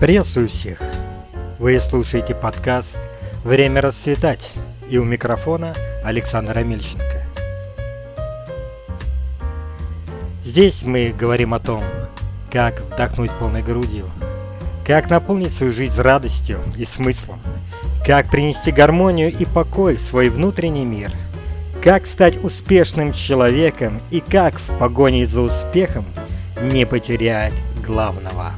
Приветствую всех! Вы слушаете подкаст «Время расцветать» и у микрофона Александра Мельченко. Здесь мы говорим о том, как вдохнуть полной грудью, как наполнить свою жизнь радостью и смыслом, как принести гармонию и покой в свой внутренний мир, как стать успешным человеком и как в погоне за успехом не потерять главного.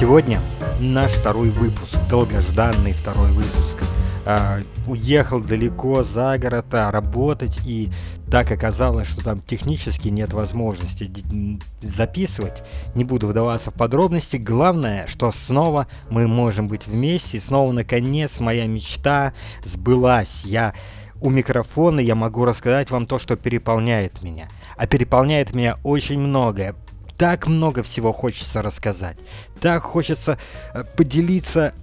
Сегодня наш второй выпуск, долгожданный второй выпуск. Уехал далеко за город работать, и так оказалось, что там технически нет возможности записывать. Не буду вдаваться в подробности. Главное, что снова мы можем быть вместе. Снова, наконец, моя мечта сбылась. Я у микрофона, я могу рассказать вам то, что переполняет меня. А переполняет меня очень многое. Так много всего хочется рассказать, так хочется поделиться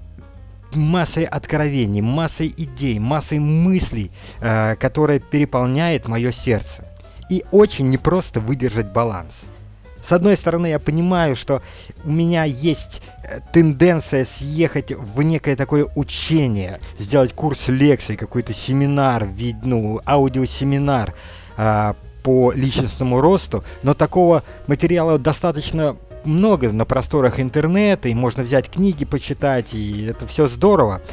массой откровений, массой идей, массой мыслей, которая переполняет мое сердце. И очень непросто выдержать баланс. С одной стороны, я понимаю, что у меня есть тенденция съехать в некое такое учение, сделать курс лекций, какой-то семинар, аудиосеминар, по личностному росту, но такого материала достаточно много на просторах интернета, и можно взять книги, почитать, и это все здорово.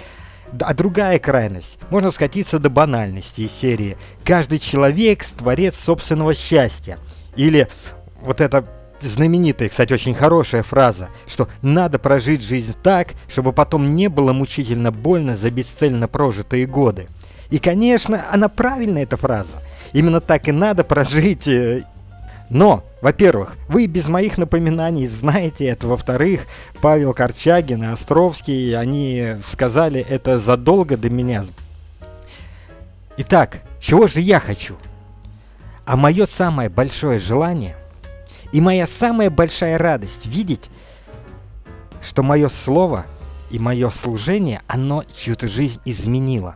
А другая крайность. Можно скатиться до банальности из серии «Каждый человек – творец собственного счастья». Или вот эта знаменитая, кстати, очень хорошая фраза, что «надо прожить жизнь так, чтобы потом не было мучительно больно за бесцельно прожитые годы». И, конечно, она правильная, эта фраза. Именно так и надо прожить. Но, во-первых, вы без моих напоминаний знаете это. Во-вторых, Павел Корчагин и Островский, они сказали это задолго до меня. Итак, чего же я хочу? А мое самое большое желание и моя самая большая радость видеть, что мое слово и мое служение, оно чью-то жизнь изменило.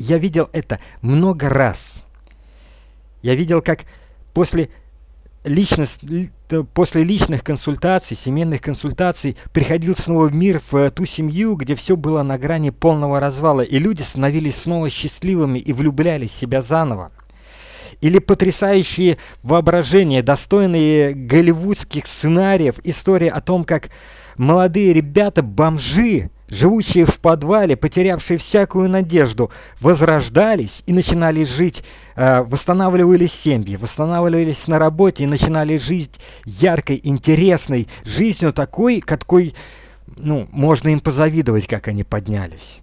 Я видел это много раз. Я видел, как после личных консультаций, семейных консультаций, приходил снова мир в ту семью, где все было на грани полного развала, и люди становились снова счастливыми и влюблялись в себя заново. Или потрясающие воображения, достойные голливудских сценариев, истории о том, как молодые ребята-бомжи, живущие в подвале, потерявшие всякую надежду, возрождались и начинали жить, восстанавливались семьи, восстанавливались на работе и начинали жить яркой, интересной жизнью, такой, какой, можно им позавидовать, как они поднялись.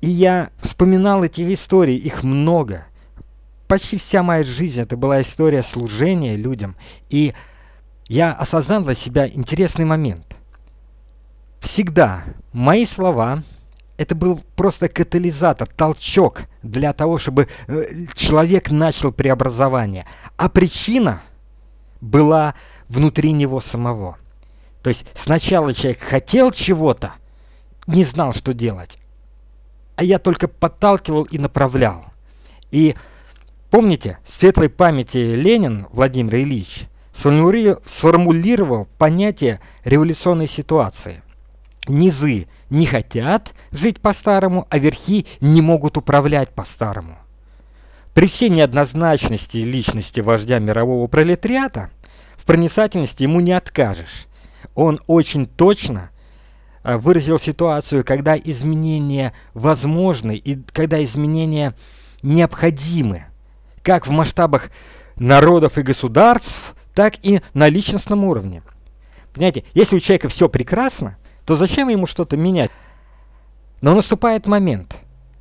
И я вспоминал эти истории, их много. Почти вся моя жизнь — это была история служения людям, и я осознал для себя интересный момент. Всегда мои слова – это был просто катализатор, толчок для того, чтобы человек начал преобразование. А причина была внутри него самого. То есть сначала человек хотел чего-то, не знал, что делать, а я только подталкивал и направлял. И помните, в светлой памяти Ленин Владимир Ильич сформулировал понятие революционной ситуации. Низы не хотят жить по-старому, а верхи не могут управлять по-старому. При всей неоднозначности личности вождя мирового пролетариата, в проницательности ему не откажешь. Он очень точно выразил ситуацию, когда изменения возможны и когда изменения необходимы, как в масштабах народов и государств, так и на личностном уровне. Понимаете, если у человека все прекрасно, то зачем ему что-то менять? Но наступает момент,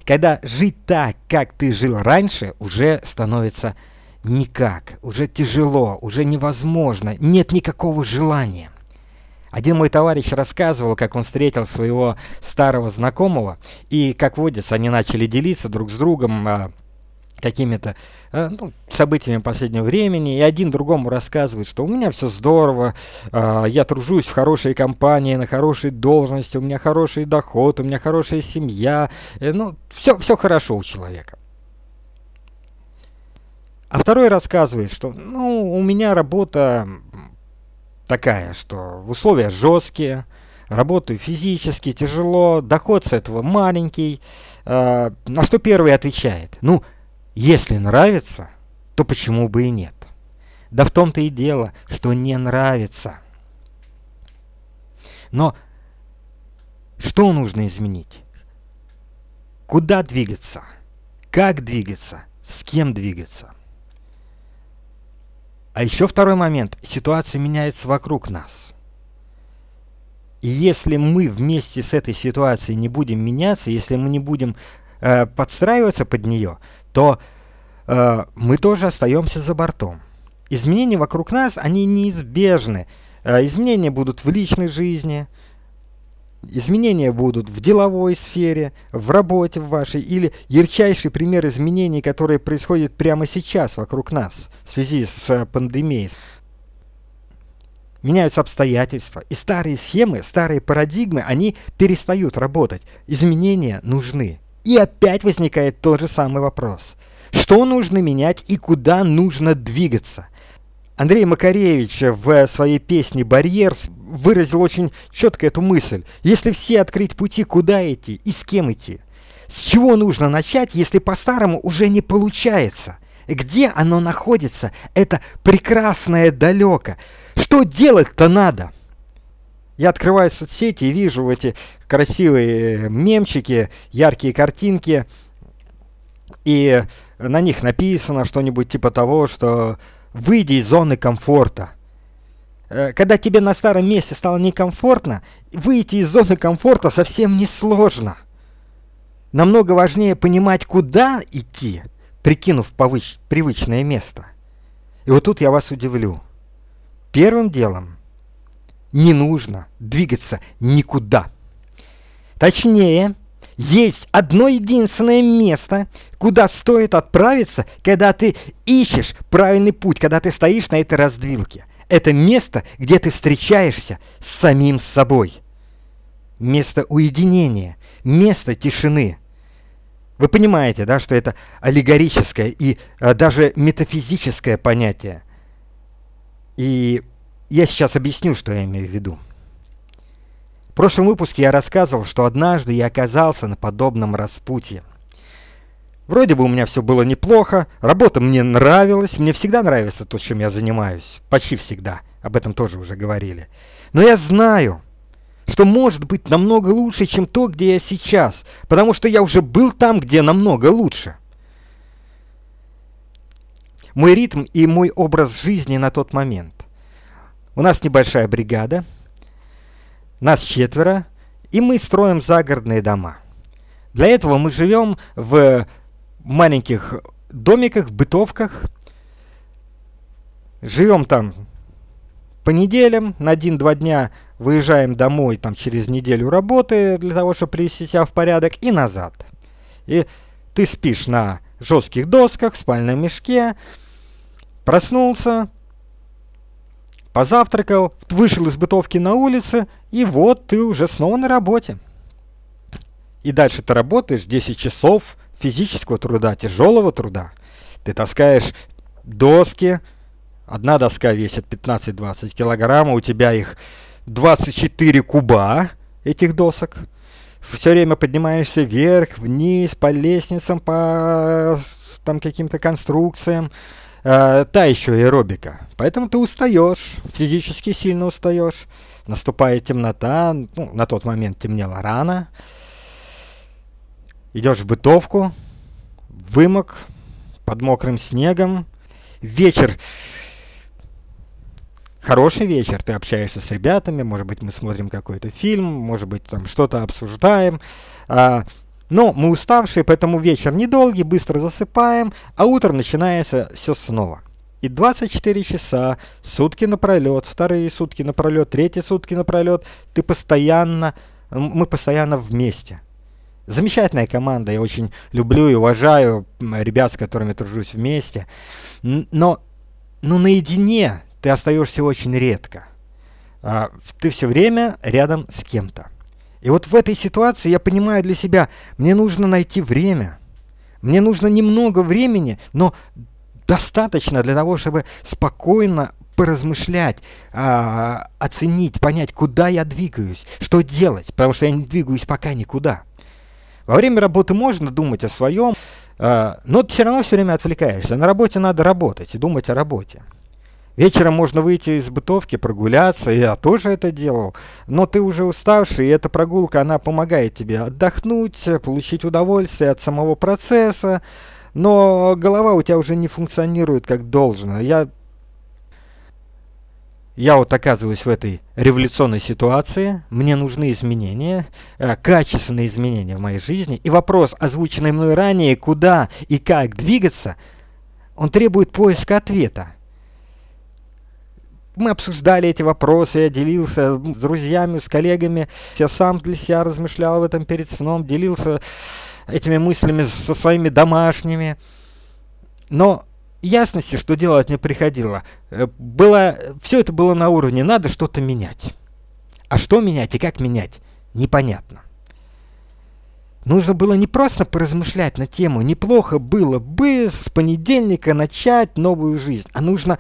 когда жить так, как ты жил раньше, уже становится никак, уже тяжело, уже невозможно, нет никакого желания. Один мой товарищ рассказывал, как он встретил своего старого знакомого, и, как водится, они начали делиться друг с другом какими-то событиями последнего времени, и один другому рассказывает, что у меня все здорово, я тружусь в хорошей компании, на хорошей должности, у меня хороший доход, у меня хорошая семья, все хорошо у человека. А второй рассказывает, что у меня работа такая, что условия жесткие, работаю физически, тяжело, доход с этого маленький. На что первый отвечает: если нравится, то почему бы и нет? Да в том-то и дело, что не нравится. Но что нужно изменить? Куда двигаться? Как двигаться? С кем двигаться? А еще второй момент. Ситуация меняется вокруг нас. И если мы вместе с этой ситуацией не будем меняться, если мы не будем подстраиваться под нее, то мы тоже остаемся за бортом. Изменения вокруг нас, они неизбежны. Изменения будут в личной жизни, изменения будут в деловой сфере, в работе в вашей, или ярчайший пример изменений, которые происходят прямо сейчас вокруг нас в связи с пандемией. Меняются обстоятельства, и старые схемы, старые парадигмы, они перестают работать. Изменения нужны. И опять возникает тот же самый вопрос. Что нужно менять и куда нужно двигаться? Андрей Макаревич в своей песне «Барьер» выразил очень четко эту мысль. Если все открыть пути, куда идти и с кем идти? С чего нужно начать, если по-старому уже не получается? Где оно находится, это прекрасное далеко? Что делать-то надо? Я открываю соцсети и вижу эти красивые мемчики, яркие картинки, и на них написано что-нибудь типа того, что «выйди из зоны комфорта». Когда тебе на старом месте стало некомфортно, выйти из зоны комфорта совсем несложно. Намного важнее понимать, куда идти, прикинув привычное место. И вот тут я вас удивлю. Первым делом не нужно двигаться никуда. Точнее, есть одно единственное место, куда стоит отправиться, когда ты ищешь правильный путь, когда ты стоишь на этой раздвилке. Это место, где ты встречаешься с самим собой. Место уединения, место тишины. Вы понимаете, да, что это аллегорическое и даже метафизическое понятие. И я сейчас объясню, что я имею в виду. В прошлом выпуске я рассказывал, что однажды я оказался на подобном распутье. Вроде бы у меня все было неплохо, работа мне нравилась, мне всегда нравится то, чем я занимаюсь, почти всегда, об этом тоже уже говорили. Но я знаю, что может быть намного лучше, чем то, где я сейчас, потому что я уже был там, где намного лучше. Мой ритм и мой образ жизни на тот момент. У нас небольшая бригада, нас 4, и мы строим загородные дома. Для этого мы живем в маленьких домиках, бытовках. Живем там по неделям, на 1-2 дня выезжаем домой там, через неделю работы, для того, чтобы привести себя в порядок, и назад. И ты спишь на жестких досках, в спальном мешке, проснулся, позавтракал, вышел из бытовки на улицу, и вот ты уже снова на работе. И дальше ты работаешь 10 часов физического труда, тяжелого труда. Ты таскаешь доски, одна доска весит 15-20 килограмма, у тебя их 24 куба, этих досок. Все время поднимаешься вверх, вниз, по лестницам, по там каким-то конструкциям. Та еще аэробика. Поэтому ты устаешь, физически сильно устаешь. Наступает темнота, на тот момент темнело рано. Идешь в бытовку, вымок, под мокрым снегом. Вечер. Хороший вечер, ты общаешься с ребятами, может быть, мы смотрим какой-то фильм, может быть, там что-то обсуждаем. Но мы уставшие, поэтому вечер недолгий, быстро засыпаем, а утром начинается все снова. И 24 часа, сутки напролет, вторые сутки напролет, третьи сутки напролет, мы постоянно вместе. Замечательная команда, я очень люблю и уважаю ребят, с которыми тружусь вместе. Но наедине ты остаешься очень редко. Ты все время рядом с кем-то. И вот в этой ситуации я понимаю для себя, мне нужно найти время. Мне нужно немного времени, но достаточно для того, чтобы спокойно поразмышлять, оценить, понять, куда я двигаюсь, что делать, потому что я не двигаюсь пока никуда. Во время работы можно думать о своем, но ты все равно все время отвлекаешься. На работе надо работать и думать о работе. Вечером можно выйти из бытовки, прогуляться, я тоже это делал, но ты уже уставший, и эта прогулка, она помогает тебе отдохнуть, получить удовольствие от самого процесса, но голова у тебя уже не функционирует как должно. Я вот оказываюсь в этой революционной ситуации, мне нужны изменения, качественные изменения в моей жизни, и вопрос, озвученный мной ранее, куда и как двигаться, он требует поиска ответа. Мы обсуждали эти вопросы, я делился с друзьями, с коллегами. Я сам для себя размышлял об этом перед сном, делился этими мыслями со своими домашними. Но ясности, что делать, не приходило. Все это было на уровне, надо что-то менять. А что менять и как менять, непонятно. Нужно было не просто поразмышлять на тему, неплохо было бы с понедельника начать новую жизнь, а нужно,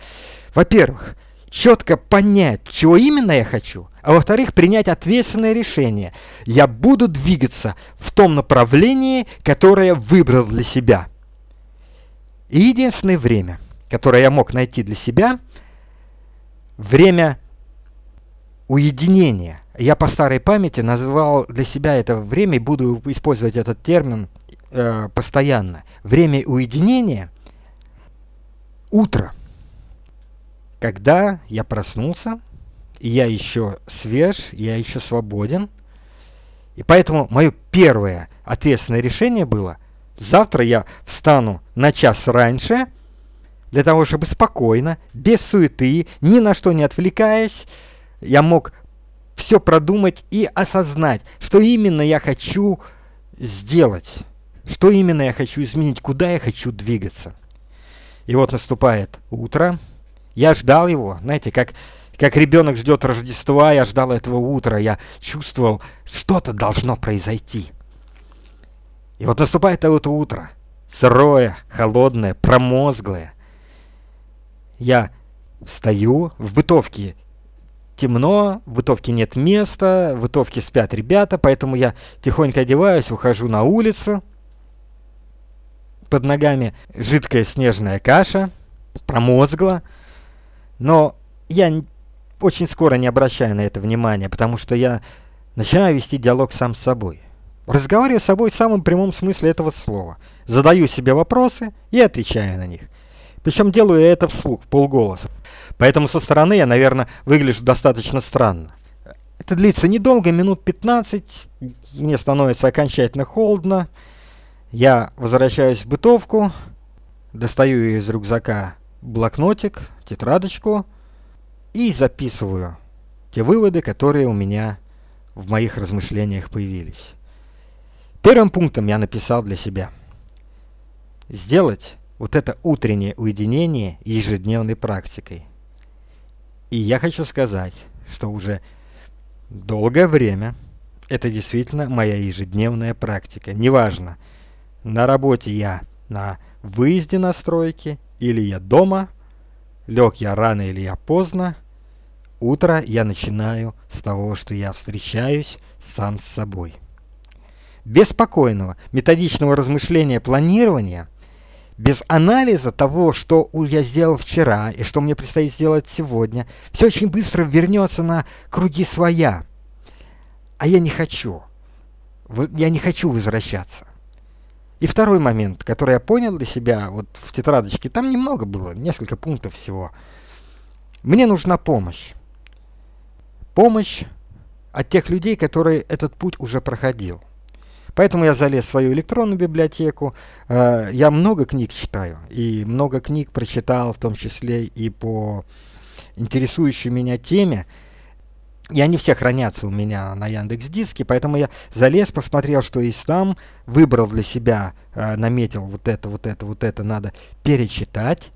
во-первых, четко понять, чего именно я хочу, а во-вторых, принять ответственное решение. Я буду двигаться в том направлении, которое я выбрал для себя. И единственное время, которое я мог найти для себя, время уединения. Я по старой памяти называл для себя это время, и буду использовать этот термин постоянно. Время уединения – утро. Когда я проснулся, и я еще свеж, я еще свободен. И поэтому мое первое ответственное решение было, завтра я встану на час раньше, для того, чтобы спокойно, без суеты, ни на что не отвлекаясь, я мог все продумать и осознать, что именно я хочу сделать, что именно я хочу изменить, куда я хочу двигаться. И вот наступает утро. Я ждал его, знаете, как ребенок ждет Рождества, я ждал этого утра, я чувствовал, что-то должно произойти. И вот наступает это утро, сырое, холодное, промозглое. Я встаю, в бытовке темно, в бытовке нет места, в бытовке спят ребята, поэтому я тихонько одеваюсь, ухожу на улицу. Под ногами жидкая снежная каша, промозгла. Но я очень скоро не обращаю на это внимания, потому что я начинаю вести диалог сам с собой. Разговариваю с собой в самом прямом смысле этого слова. Задаю себе вопросы и отвечаю на них. Причем делаю я это вслух, вполголоса. Поэтому со стороны я, наверное, выгляжу достаточно странно. Это длится недолго, минут 15. Мне становится окончательно холодно. Я возвращаюсь в бытовку, достаю из рюкзака блокнотик, тетрадочку и записываю те выводы, которые у меня в моих размышлениях появились. Первым пунктом я написал для себя: сделать вот это утреннее уединение ежедневной практикой. И я хочу сказать, что уже долгое время это действительно моя ежедневная практика. Неважно, на работе я, на выезде на стройке, или я дома, лег я рано или я поздно, утро я начинаю с того, что я встречаюсь сам с собой. Без спокойного, методичного размышления, планирования, без анализа того, что я сделал вчера и что мне предстоит сделать сегодня, все очень быстро вернется на круги своя. А я не хочу возвращаться. И второй момент, который я понял для себя, вот в тетрадочке, там немного было, несколько пунктов всего. Мне нужна помощь. Помощь от тех людей, которые этот путь уже проходил. Поэтому я залез в свою электронную библиотеку. Я много книг читаю, и много книг прочитал, в том числе и по интересующей меня теме. И они все хранятся у меня на Яндекс.Диске, поэтому я залез, посмотрел, что есть там, выбрал для себя, наметил вот это надо перечитать.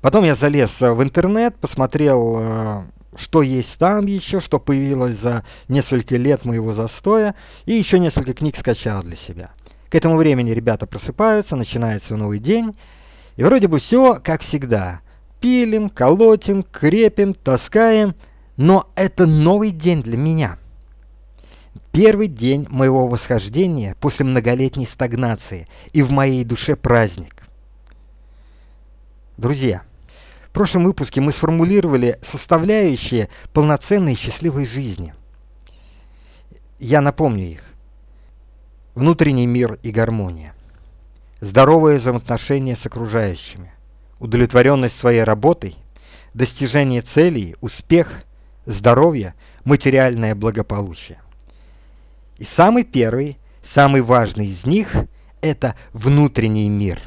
Потом я залез в интернет, посмотрел, что есть там еще, что появилось за несколько лет моего застоя, и еще несколько книг скачал для себя. К этому времени ребята просыпаются, начинается новый день. И вроде бы все, как всегда. Пилим, колотим, крепим, таскаем. Но это новый день для меня. Первый день моего восхождения после многолетней стагнации. И в моей душе праздник. Друзья, в прошлом выпуске мы сформулировали составляющие полноценной счастливой жизни. Я напомню их. Внутренний мир и гармония. Здоровое взаимоотношение с окружающими. Удовлетворенность своей работой. Достижение целей, успех, здоровье, материальное благополучие. И самый первый, самый важный из них – это внутренний мир.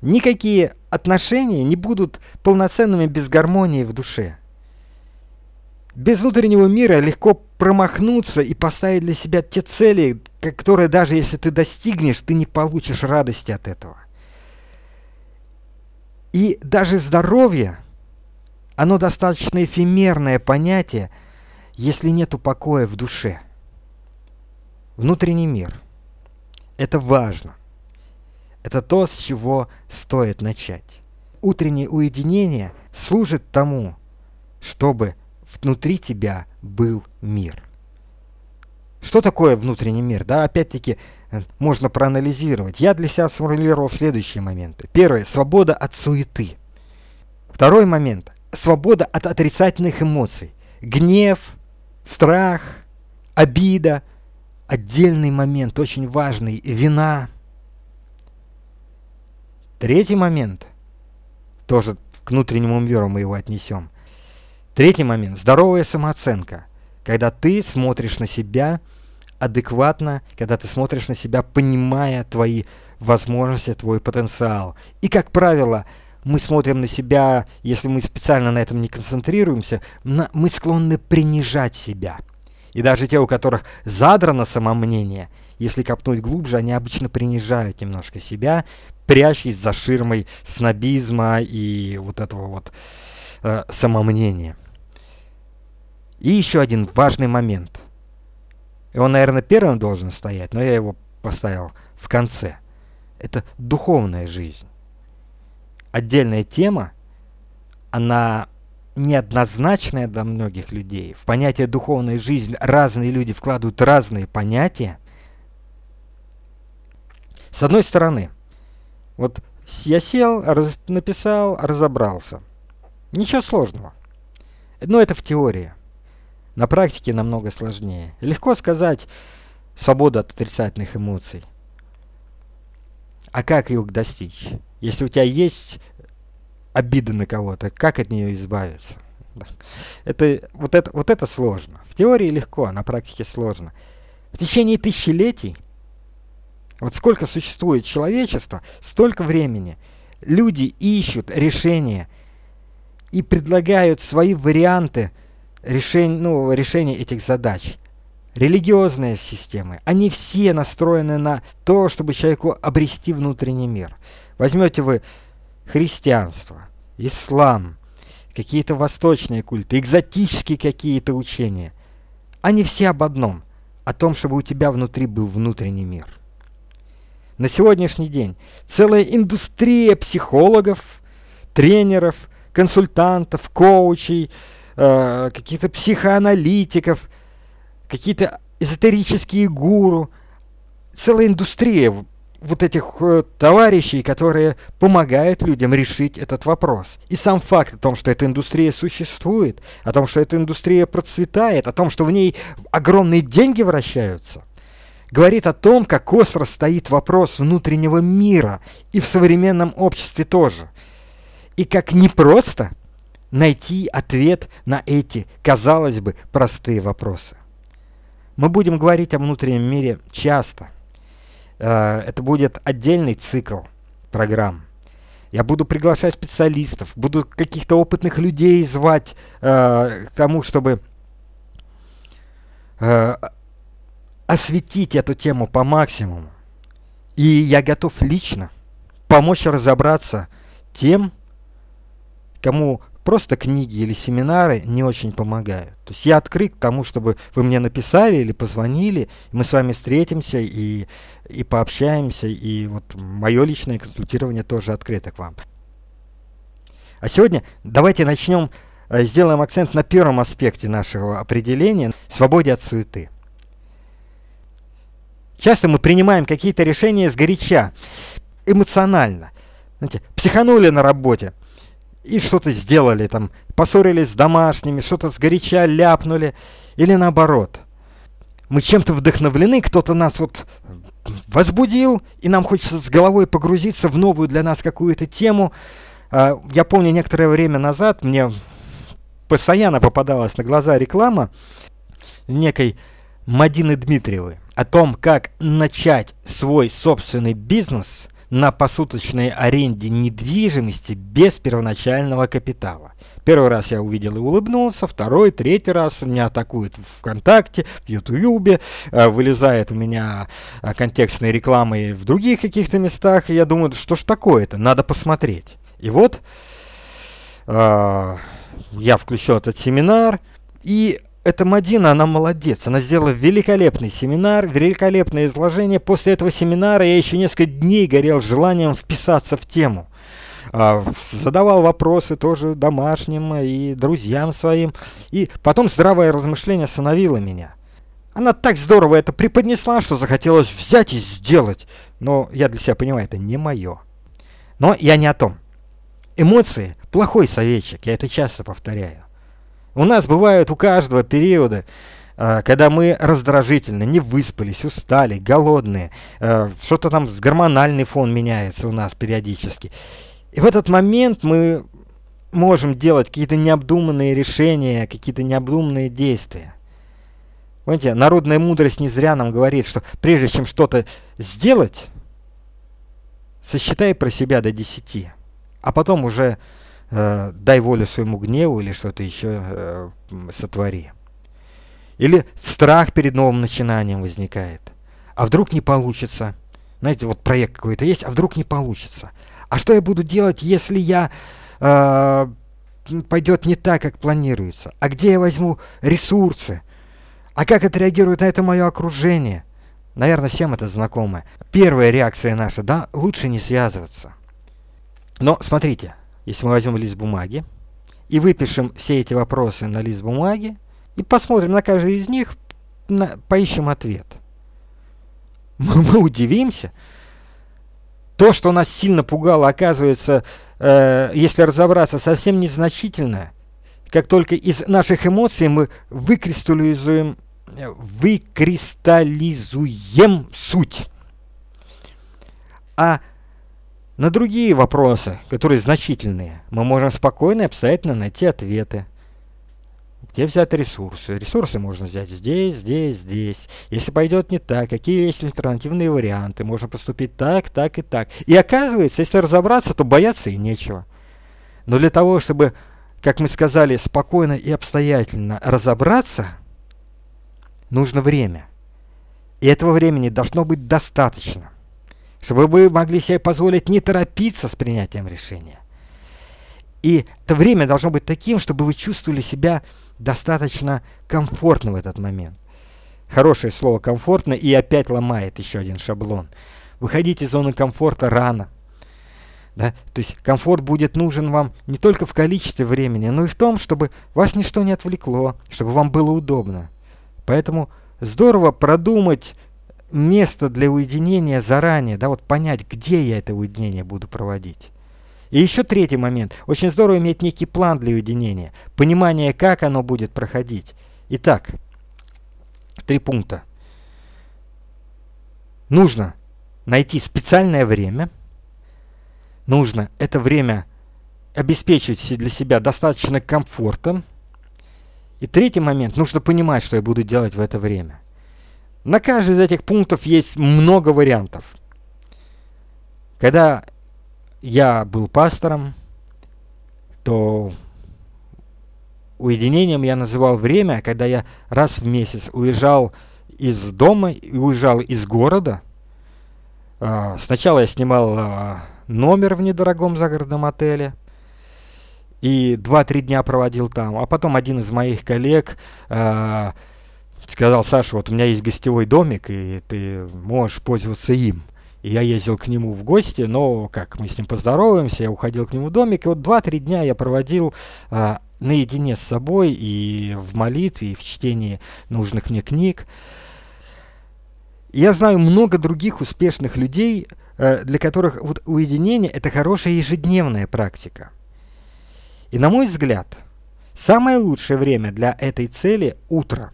Никакие отношения не будут полноценными без гармонии в душе. Без внутреннего мира легко промахнуться и поставить для себя те цели, которые даже если ты достигнешь, ты не получишь радости от этого. И даже здоровье, оно достаточно эфемерное понятие, если нету покоя в душе. Внутренний мир. Это важно. Это то, с чего стоит начать. Утреннее уединение служит тому, чтобы внутри тебя был мир. Что такое внутренний мир? Да, опять-таки, можно проанализировать. Я для себя сформулировал следующие моменты. Первое. Свобода от суеты. Второй момент. Свобода от отрицательных эмоций. Гнев, страх, обида. Отдельный момент, очень важный. Вина. Третий момент. Тоже к внутреннему миру мы его отнесем. Третий момент. Здоровая самооценка. Когда ты смотришь на себя адекватно, когда ты смотришь на себя, понимая твои возможности, твой потенциал. И, как правило, мы смотрим на себя, если мы специально на этом не концентрируемся, мы склонны принижать себя. И даже те, у которых задрано самомнение, если копнуть глубже, они обычно принижают немножко себя, прячась за ширмой снобизма и вот этого вот самомнения. И еще один важный момент. И он, наверное, первым должен стоять, но я его поставил в конце. Это духовная жизнь. Отдельная тема, она неоднозначная для многих людей. В понятие духовная жизнь разные люди вкладывают разные понятия. С одной стороны, вот я сел, написал, разобрался. Ничего сложного. Но это в теории. На практике намного сложнее. Легко сказать свобода от отрицательных эмоций. А как ее достичь? Если у тебя есть обида на кого-то, как от нее избавиться? Это сложно. В теории легко, а на практике сложно. В течение тысячелетий, вот сколько существует человечество, столько времени люди ищут решения и предлагают свои варианты решение этих задач. Религиозные системы, они все настроены на то, чтобы человеку обрести внутренний мир. Возьмете вы христианство, ислам, какие-то восточные культы, экзотические какие-то учения. Они все об одном, о том, чтобы у тебя внутри был внутренний мир. На сегодняшний день целая индустрия психологов, тренеров, консультантов, коучей, каких-то психоаналитиков, какие-то эзотерические гуру, целая индустрия вот этих товарищей, которые помогают людям решить этот вопрос. И сам факт о том, что эта индустрия существует, о том, что эта индустрия процветает, о том, что в ней огромные деньги вращаются, говорит о том, как остро стоит вопрос внутреннего мира и в современном обществе тоже. И как непросто найти ответ на эти, казалось бы, простые вопросы. Мы будем говорить о внутреннем мире часто. Это будет отдельный цикл программ. Я буду приглашать специалистов, буду каких-то опытных людей звать к тому, чтобы осветить эту тему по максимуму. И я готов лично помочь разобраться тем, кому просто книги или семинары не очень помогают. То есть я открыт к тому, чтобы вы мне написали или позвонили, мы с вами встретимся и пообщаемся, и вот мое личное консультирование тоже открыто к вам. А сегодня давайте начнем, сделаем акцент на первом аспекте нашего определения – свободе от суеты. Часто мы принимаем какие-то решения сгоряча, эмоционально. Знаете, психанули на работе и что-то сделали, там, поссорились с домашними, что-то сгоряча ляпнули, или наоборот. Мы чем-то вдохновлены, кто-то нас вот возбудил, и нам хочется с головой погрузиться в новую для нас какую-то тему. Я помню, некоторое время назад мне постоянно попадалась на глаза реклама некой Мадины Дмитриевой о том, как начать свой собственный бизнес на посуточной аренде недвижимости без первоначального капитала. Первый раз я увидел и улыбнулся, второй, третий раз меня атакуют ВКонтакте, в Ютубе, вылезает у меня контекстные рекламы в других каких-то местах, и я думаю, что ж такое-то, надо посмотреть. И вот я включил этот семинар, и эта Мадина, она молодец, она сделала великолепный семинар, великолепное изложение. После этого семинара я еще несколько дней горел желанием вписаться в тему. Задавал вопросы тоже домашним и друзьям своим, и потом здравое размышление остановило меня. Она так здорово это преподнесла, что захотелось взять и сделать, но я для себя понимаю, это не мое. Но я не о том. Эмоции – плохой советчик, я это часто повторяю. У нас бывают у каждого периода, когда мы раздражительны, не выспались, устали, голодные, что-то там с гормональный фон меняется у нас периодически. И в этот момент мы можем делать какие-то необдуманные решения, какие-то необдуманные действия. Понимаете, народная мудрость не зря нам говорит, что прежде чем что-то сделать, сосчитай про себя до 10. А потом уже дай волю своему гневу или что-то еще сотвори. Или страх перед новым начинанием возникает. А вдруг не получится? Знаете, вот проект какой-то есть, а вдруг не получится? А что я буду делать, если я пойдет не так, как планируется? А где я возьму ресурсы? А как отреагирует на это мое окружение? Наверное, всем это знакомо. Первая реакция наша, да, лучше не связываться. Но смотрите, если мы возьмем лист бумаги и выпишем все эти вопросы на лист бумаги и посмотрим на каждый из них, поищем ответ. Мы удивимся. То, что нас сильно пугало, оказывается, если разобраться, совсем незначительно. Как только из наших эмоций мы выкристаллизуем суть. А на другие вопросы, которые значительные, мы можем спокойно и обстоятельно найти ответы. Где взять ресурсы? Ресурсы можно взять здесь, здесь, здесь. Если пойдет не так, какие есть альтернативные варианты? Можно поступить так, так и так. И оказывается, если разобраться, то бояться и нечего. Но для того, чтобы, как мы сказали, спокойно и обстоятельно разобраться, нужно время. И этого времени должно быть достаточно, чтобы вы могли себе позволить не торопиться с принятием решения. И это время должно быть таким, чтобы вы чувствовали себя достаточно комфортно в этот момент. Хорошее слово «комфортно» и опять ломает еще один шаблон. Выходите из зоны комфорта рано. Да? То есть комфорт будет нужен вам не только в количестве времени, но и в том, чтобы вас ничто не отвлекло, чтобы вам было удобно. Поэтому здорово продумать место для уединения заранее, да, вот понять, где я это уединение буду проводить. И еще третий момент. Очень здорово иметь некий план для уединения, понимание, как оно будет проходить. Итак, 3 пункта. Нужно найти специальное время. Нужно это время обеспечить для себя достаточно комфортом. И третий момент. Нужно понимать, что я буду делать в это время. На каждый из этих пунктов есть много вариантов. Когда я был пастором, то уединением я называл время, когда я раз в месяц уезжал из дома и уезжал из города. Сначала я снимал номер в недорогом загородном отеле. и 2-3 дня проводил там. А потом один из моих коллег сказал: Саша, вот у меня есть гостевой домик, и ты можешь пользоваться им. И я ездил к нему в гости, но как мы с ним поздороваемся, я уходил к нему в домик, и вот 2-3 дня я проводил наедине с собой и в молитве, и в чтении нужных мне книг. Я знаю много других успешных людей, для которых вот уединение – это хорошая ежедневная практика. И, на мой взгляд, самое лучшее время для этой цели – утро.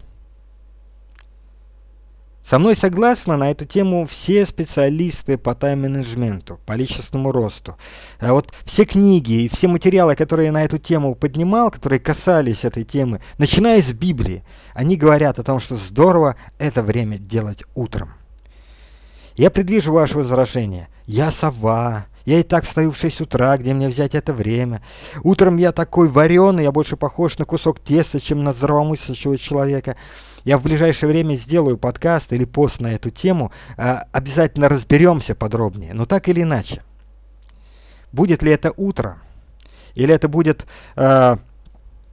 Со мной согласны на эту тему все специалисты по тайм-менеджменту, по личностному росту. Вот все книги и все материалы, которые я на эту тему поднимал, которые касались этой темы, начиная с Библии, они говорят о том, что здорово это время делать утром. Я предвижу ваше возражение. Я сова. Я и так встаю в 6 утра, где мне взять это время? Утром я такой вареный, я больше похож на кусок теста, чем на здравомыслящего человека. Я в ближайшее время сделаю подкаст или пост на эту тему, обязательно разберемся подробнее, но так или иначе. Будет ли это утро, или это будет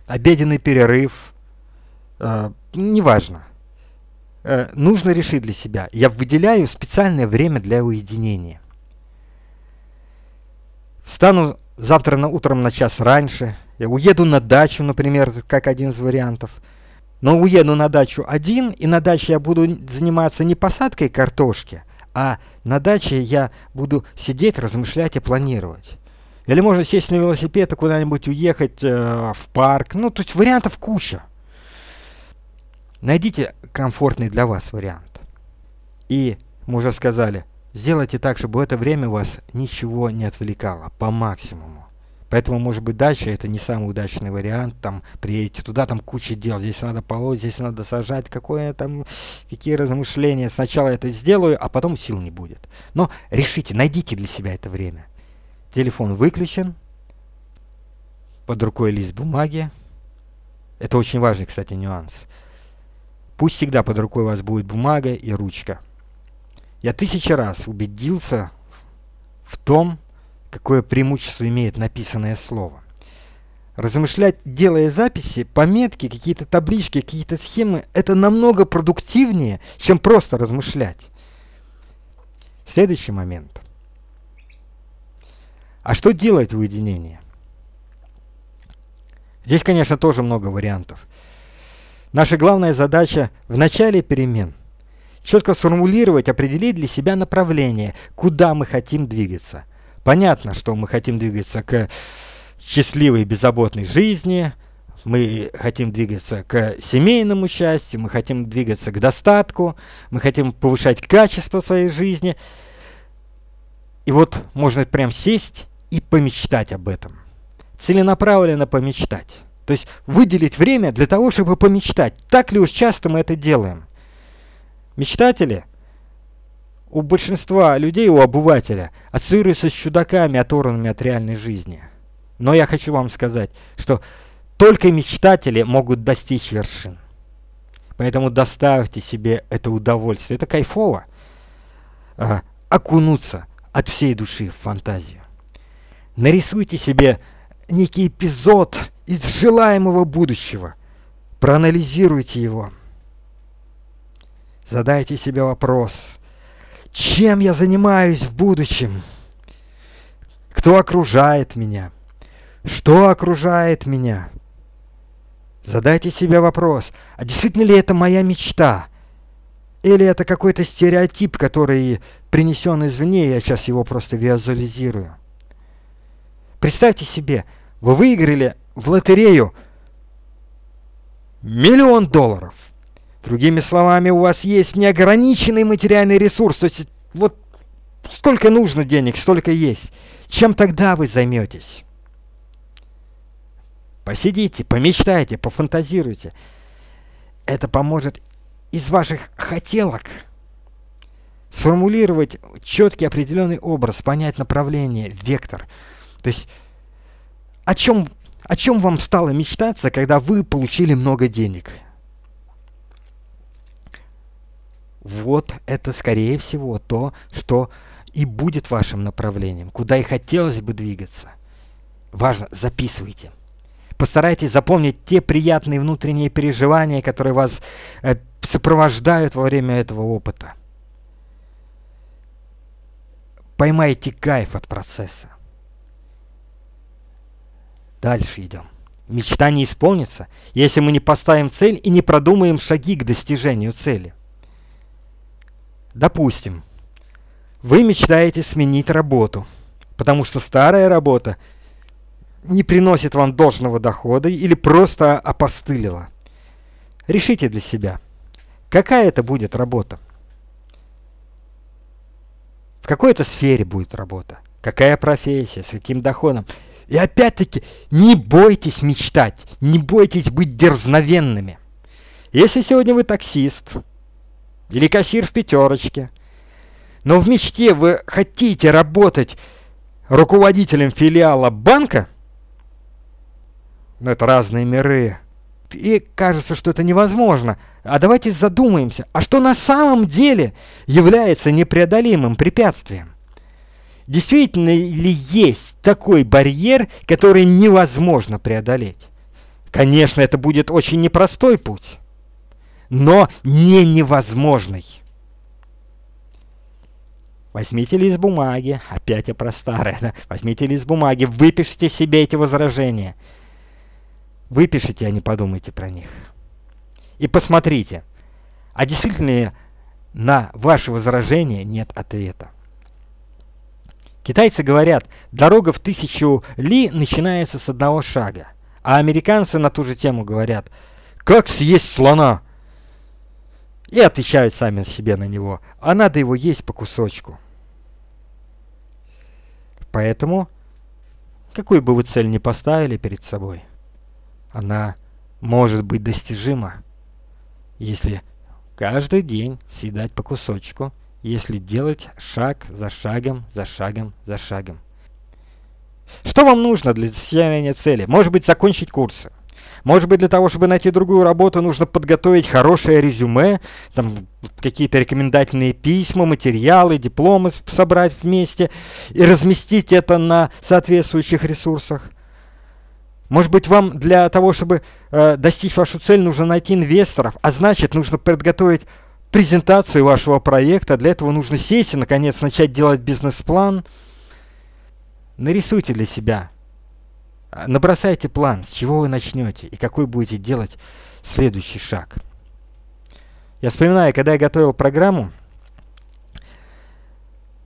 обеденный перерыв, неважно. Нужно решить для себя. Я выделяю специальное время для уединения. Встану завтра утром на час раньше, я уеду на дачу, например, как один из вариантов. Но уеду на дачу один, и на даче я буду заниматься не посадкой картошки, а на даче я буду сидеть, размышлять и планировать. Или можно сесть на велосипед и куда-нибудь уехать в парк. Ну, то есть вариантов куча. Найдите комфортный для вас вариант. И, мы уже сказали, сделайте так, чтобы в это время вас ничего не отвлекало, по максимуму. Поэтому, может быть, дача – это не самый удачный вариант, там, приедете туда, там куча дел, здесь надо полоть, здесь надо сажать, какое там, какие размышления. Сначала это сделаю, а потом сил не будет. Но решите, найдите для себя это время. Телефон выключен, под рукой лист бумаги. Это очень важный, кстати, нюанс. Пусть всегда под рукой у вас будет бумага и ручка. Я 1000 раз убедился в том, какое преимущество имеет написанное слово. Размышлять, делая записи, пометки, какие-то таблички, какие-то схемы, это намного продуктивнее, чем просто размышлять. Следующий момент. А что делать в уединении? Здесь, конечно, тоже много вариантов. Наша главная задача в начале перемен – четко сформулировать, определить для себя направление, куда мы хотим двигаться. Понятно, что мы хотим двигаться к счастливой, беззаботной жизни, мы хотим двигаться к семейному счастью, мы хотим двигаться к достатку, мы хотим повышать качество своей жизни. И вот можно прям сесть и помечтать об этом. Целенаправленно помечтать. То есть выделить время для того, чтобы помечтать. Так ли уж часто мы это делаем? Мечтатели? У большинства людей, у обывателя, ассоциируются с чудаками, оторванными от реальной жизни. Но я хочу вам сказать, что только мечтатели могут достичь вершин. Поэтому доставьте себе это удовольствие. Это кайфово. Окунуться от всей души в фантазию. Нарисуйте себе некий эпизод из желаемого будущего. Проанализируйте его. Задайте себе вопрос. Чем я занимаюсь в будущем? Кто окружает меня? Что окружает меня? Задайте себе вопрос, а действительно ли это моя мечта? Или это какой-то стереотип, который принесен извне, я сейчас его просто визуализирую. Представьте себе, вы выиграли в лотерею $1 000 000. Другими словами, у вас есть неограниченный материальный ресурс, то есть вот сколько нужно денег, столько есть. Чем тогда вы займетесь? Посидите, помечтайте, пофантазируйте. Это поможет из ваших хотелок сформулировать четкий определенный образ, понять направление, вектор. То есть о чем вам стало мечтаться, когда вы получили много денег? Вот это, скорее всего, то, что и будет вашим направлением, куда и хотелось бы двигаться. Важно, записывайте. Постарайтесь запомнить те приятные внутренние переживания, которые вас сопровождают во время этого опыта. Поймайте кайф от процесса. Дальше идем. Мечта не исполнится, если мы не поставим цель и не продумаем шаги к достижению цели. Допустим, вы мечтаете сменить работу, потому что старая работа не приносит вам должного дохода или просто опостылила. Решите для себя, какая это будет работа. В какой-то сфере будет работа, какая профессия, с каким доходом. И опять-таки, не бойтесь мечтать, не бойтесь быть дерзновенными. Если сегодня вы таксист или кассир в пятерочке, но в мечте вы хотите работать руководителем филиала банка, но это разные миры, и кажется, что это невозможно. А давайте задумаемся, а что на самом деле является непреодолимым препятствием? Действительно ли есть такой барьер, который невозможно преодолеть? Конечно, это будет очень непростой путь, но не невозможный. Возьмите лист бумаги, опять я про старое, да? Возьмите лист бумаги, выпишите себе эти возражения. Выпишите, а не подумайте про них. И посмотрите, а действительно ли на ваши возражения нет ответа. Китайцы говорят, дорога в 1000 ли начинается с одного шага. А американцы на ту же тему говорят, как съесть слона? И отвечают сами себе на него, а надо его есть по кусочку. Поэтому, какую бы вы цель ни поставили перед собой, она может быть достижима, если каждый день съедать по кусочку, если делать шаг за шагом, за шагом, за шагом. Что вам нужно для достижения цели? Может быть, закончить курсы. Может быть, для того, чтобы найти другую работу, нужно подготовить хорошее резюме, там какие-то рекомендательные письма, материалы, дипломы собрать вместе и разместить это на соответствующих ресурсах. Может быть, вам для того, чтобы достичь вашу цель, нужно найти инвесторов, а значит, нужно подготовить презентацию вашего проекта. Для этого нужно сесть и, наконец, начать делать бизнес-план. Нарисуйте для себя. Набросайте план, с чего вы начнете и какой будете делать следующий шаг. Я вспоминаю, когда я готовил программу,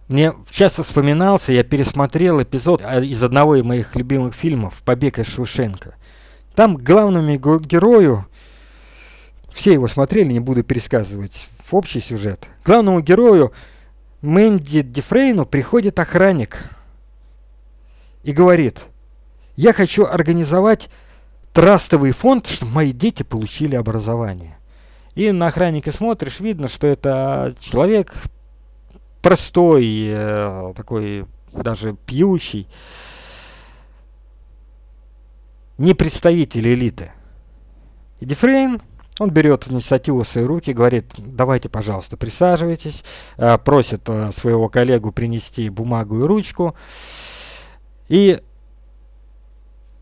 мне часто вспоминался, я пересмотрел эпизод из одного из моих любимых фильмов «Побег из Шоушенка». Там главному герою, все его смотрели, не буду пересказывать общий сюжет, главному герою Мэнди Дифрейну приходит охранник и говорит: я хочу организовать трастовый фонд, чтобы мои дети получили образование. И на охранника смотришь, видно, что это человек простой, такой даже пьющий, не представитель элиты. И Дифрейн, он берет инициативу в свои руки, говорит: давайте, пожалуйста, присаживайтесь, просит своего коллегу принести бумагу и ручку. И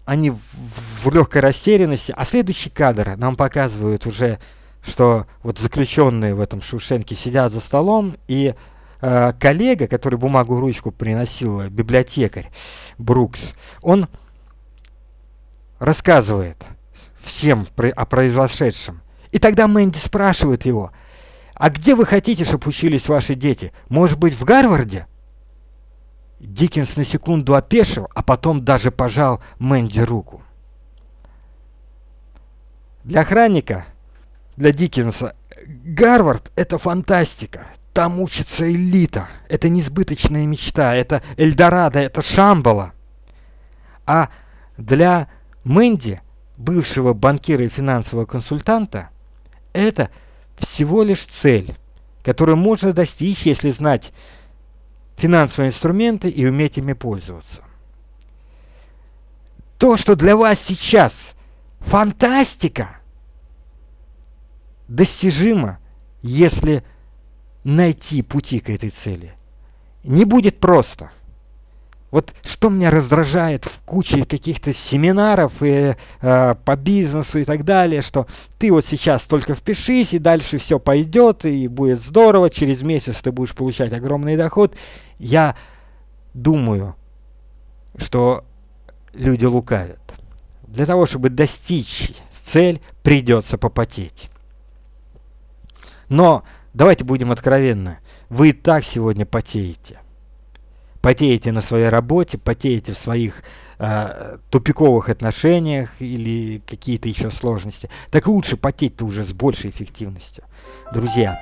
они в легкой растерянности. А следующий кадр нам показывают уже, что вот заключенные в этом Шушенке сидят за столом, и коллега, который бумагу и ручку приносил, библиотекарь Брукс, он рассказывает всем о произошедшем. И тогда Мэнди спрашивает его: а где вы хотите, чтобы учились ваши дети? Может быть, в Гарварде? Диккенс на секунду опешил, а потом даже пожал Мэнди руку. Для охранника, для Диккенса, Гарвард — это фантастика. Там учится элита. Это несбыточная мечта. Это Эльдорадо, это Шамбала. А для Мэнди, бывшего банкира и финансового консультанта, это всего лишь цель, которую можно достичь, если знать финансовые инструменты и уметь ими пользоваться. То, что для вас сейчас фантастика, достижимо, если найти пути к этой цели. Не будет просто. Вот что меня раздражает в куче каких-то семинаров и, по бизнесу и так далее, что ты вот сейчас только впишись, и дальше все пойдет, и будет здорово, через месяц ты будешь получать огромный доход. Я думаю, что люди лукавят. Для того, чтобы достичь цель, придется попотеть. Но давайте будем откровенны. Вы и так сегодня потеете. Потеете на своей работе, потеете в своих тупиковых отношениях или какие-то еще сложности. Так лучше потеть-то уже с большей эффективностью. Друзья,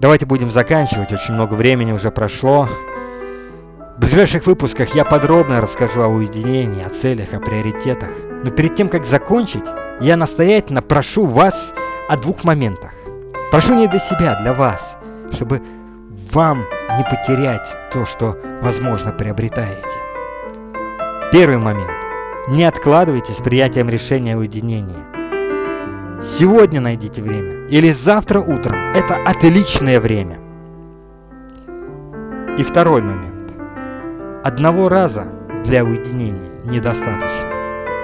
давайте будем заканчивать. Очень много времени уже прошло. В ближайших выпусках я подробно расскажу о уединении, о целях, о приоритетах. Но перед тем, как закончить, я настоятельно прошу вас о двух моментах. Прошу не для себя, для вас, чтобы вам не потерять то, что, возможно, приобретаете. Первый момент. Не откладывайте с принятием решения о уединении. Сегодня найдите время или завтра утром. Это отличное время. И второй момент. Одного раза для уединения недостаточно.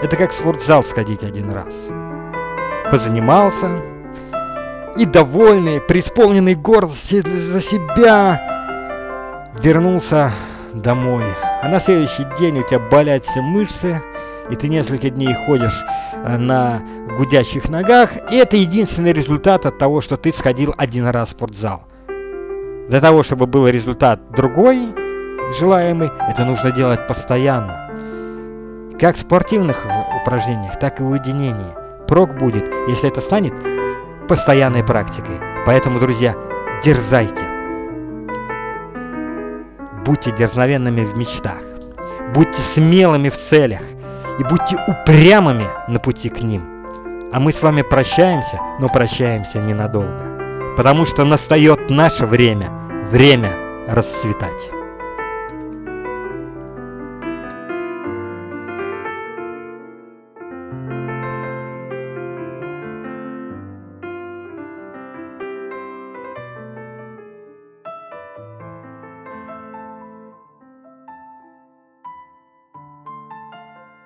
Это как в спортзал сходить один раз. Позанимался и довольный, преисполненный гордости за себя, вернулся домой. А на следующий день у тебя болят все мышцы, и ты несколько дней ходишь на гудящих ногах. И это единственный результат от того, что ты сходил один раз в спортзал. Для того, чтобы был результат другой, желаемый, это нужно делать постоянно. Как в спортивных упражнениях, так и в уединении. Прок будет, если это станет постоянной практикой. Поэтому, друзья, дерзайте. Будьте дерзновенными в мечтах. Будьте смелыми в целях. И будьте упрямыми на пути к ним. А мы с вами прощаемся, но прощаемся ненадолго. Потому что настает наше время. Время расцветать.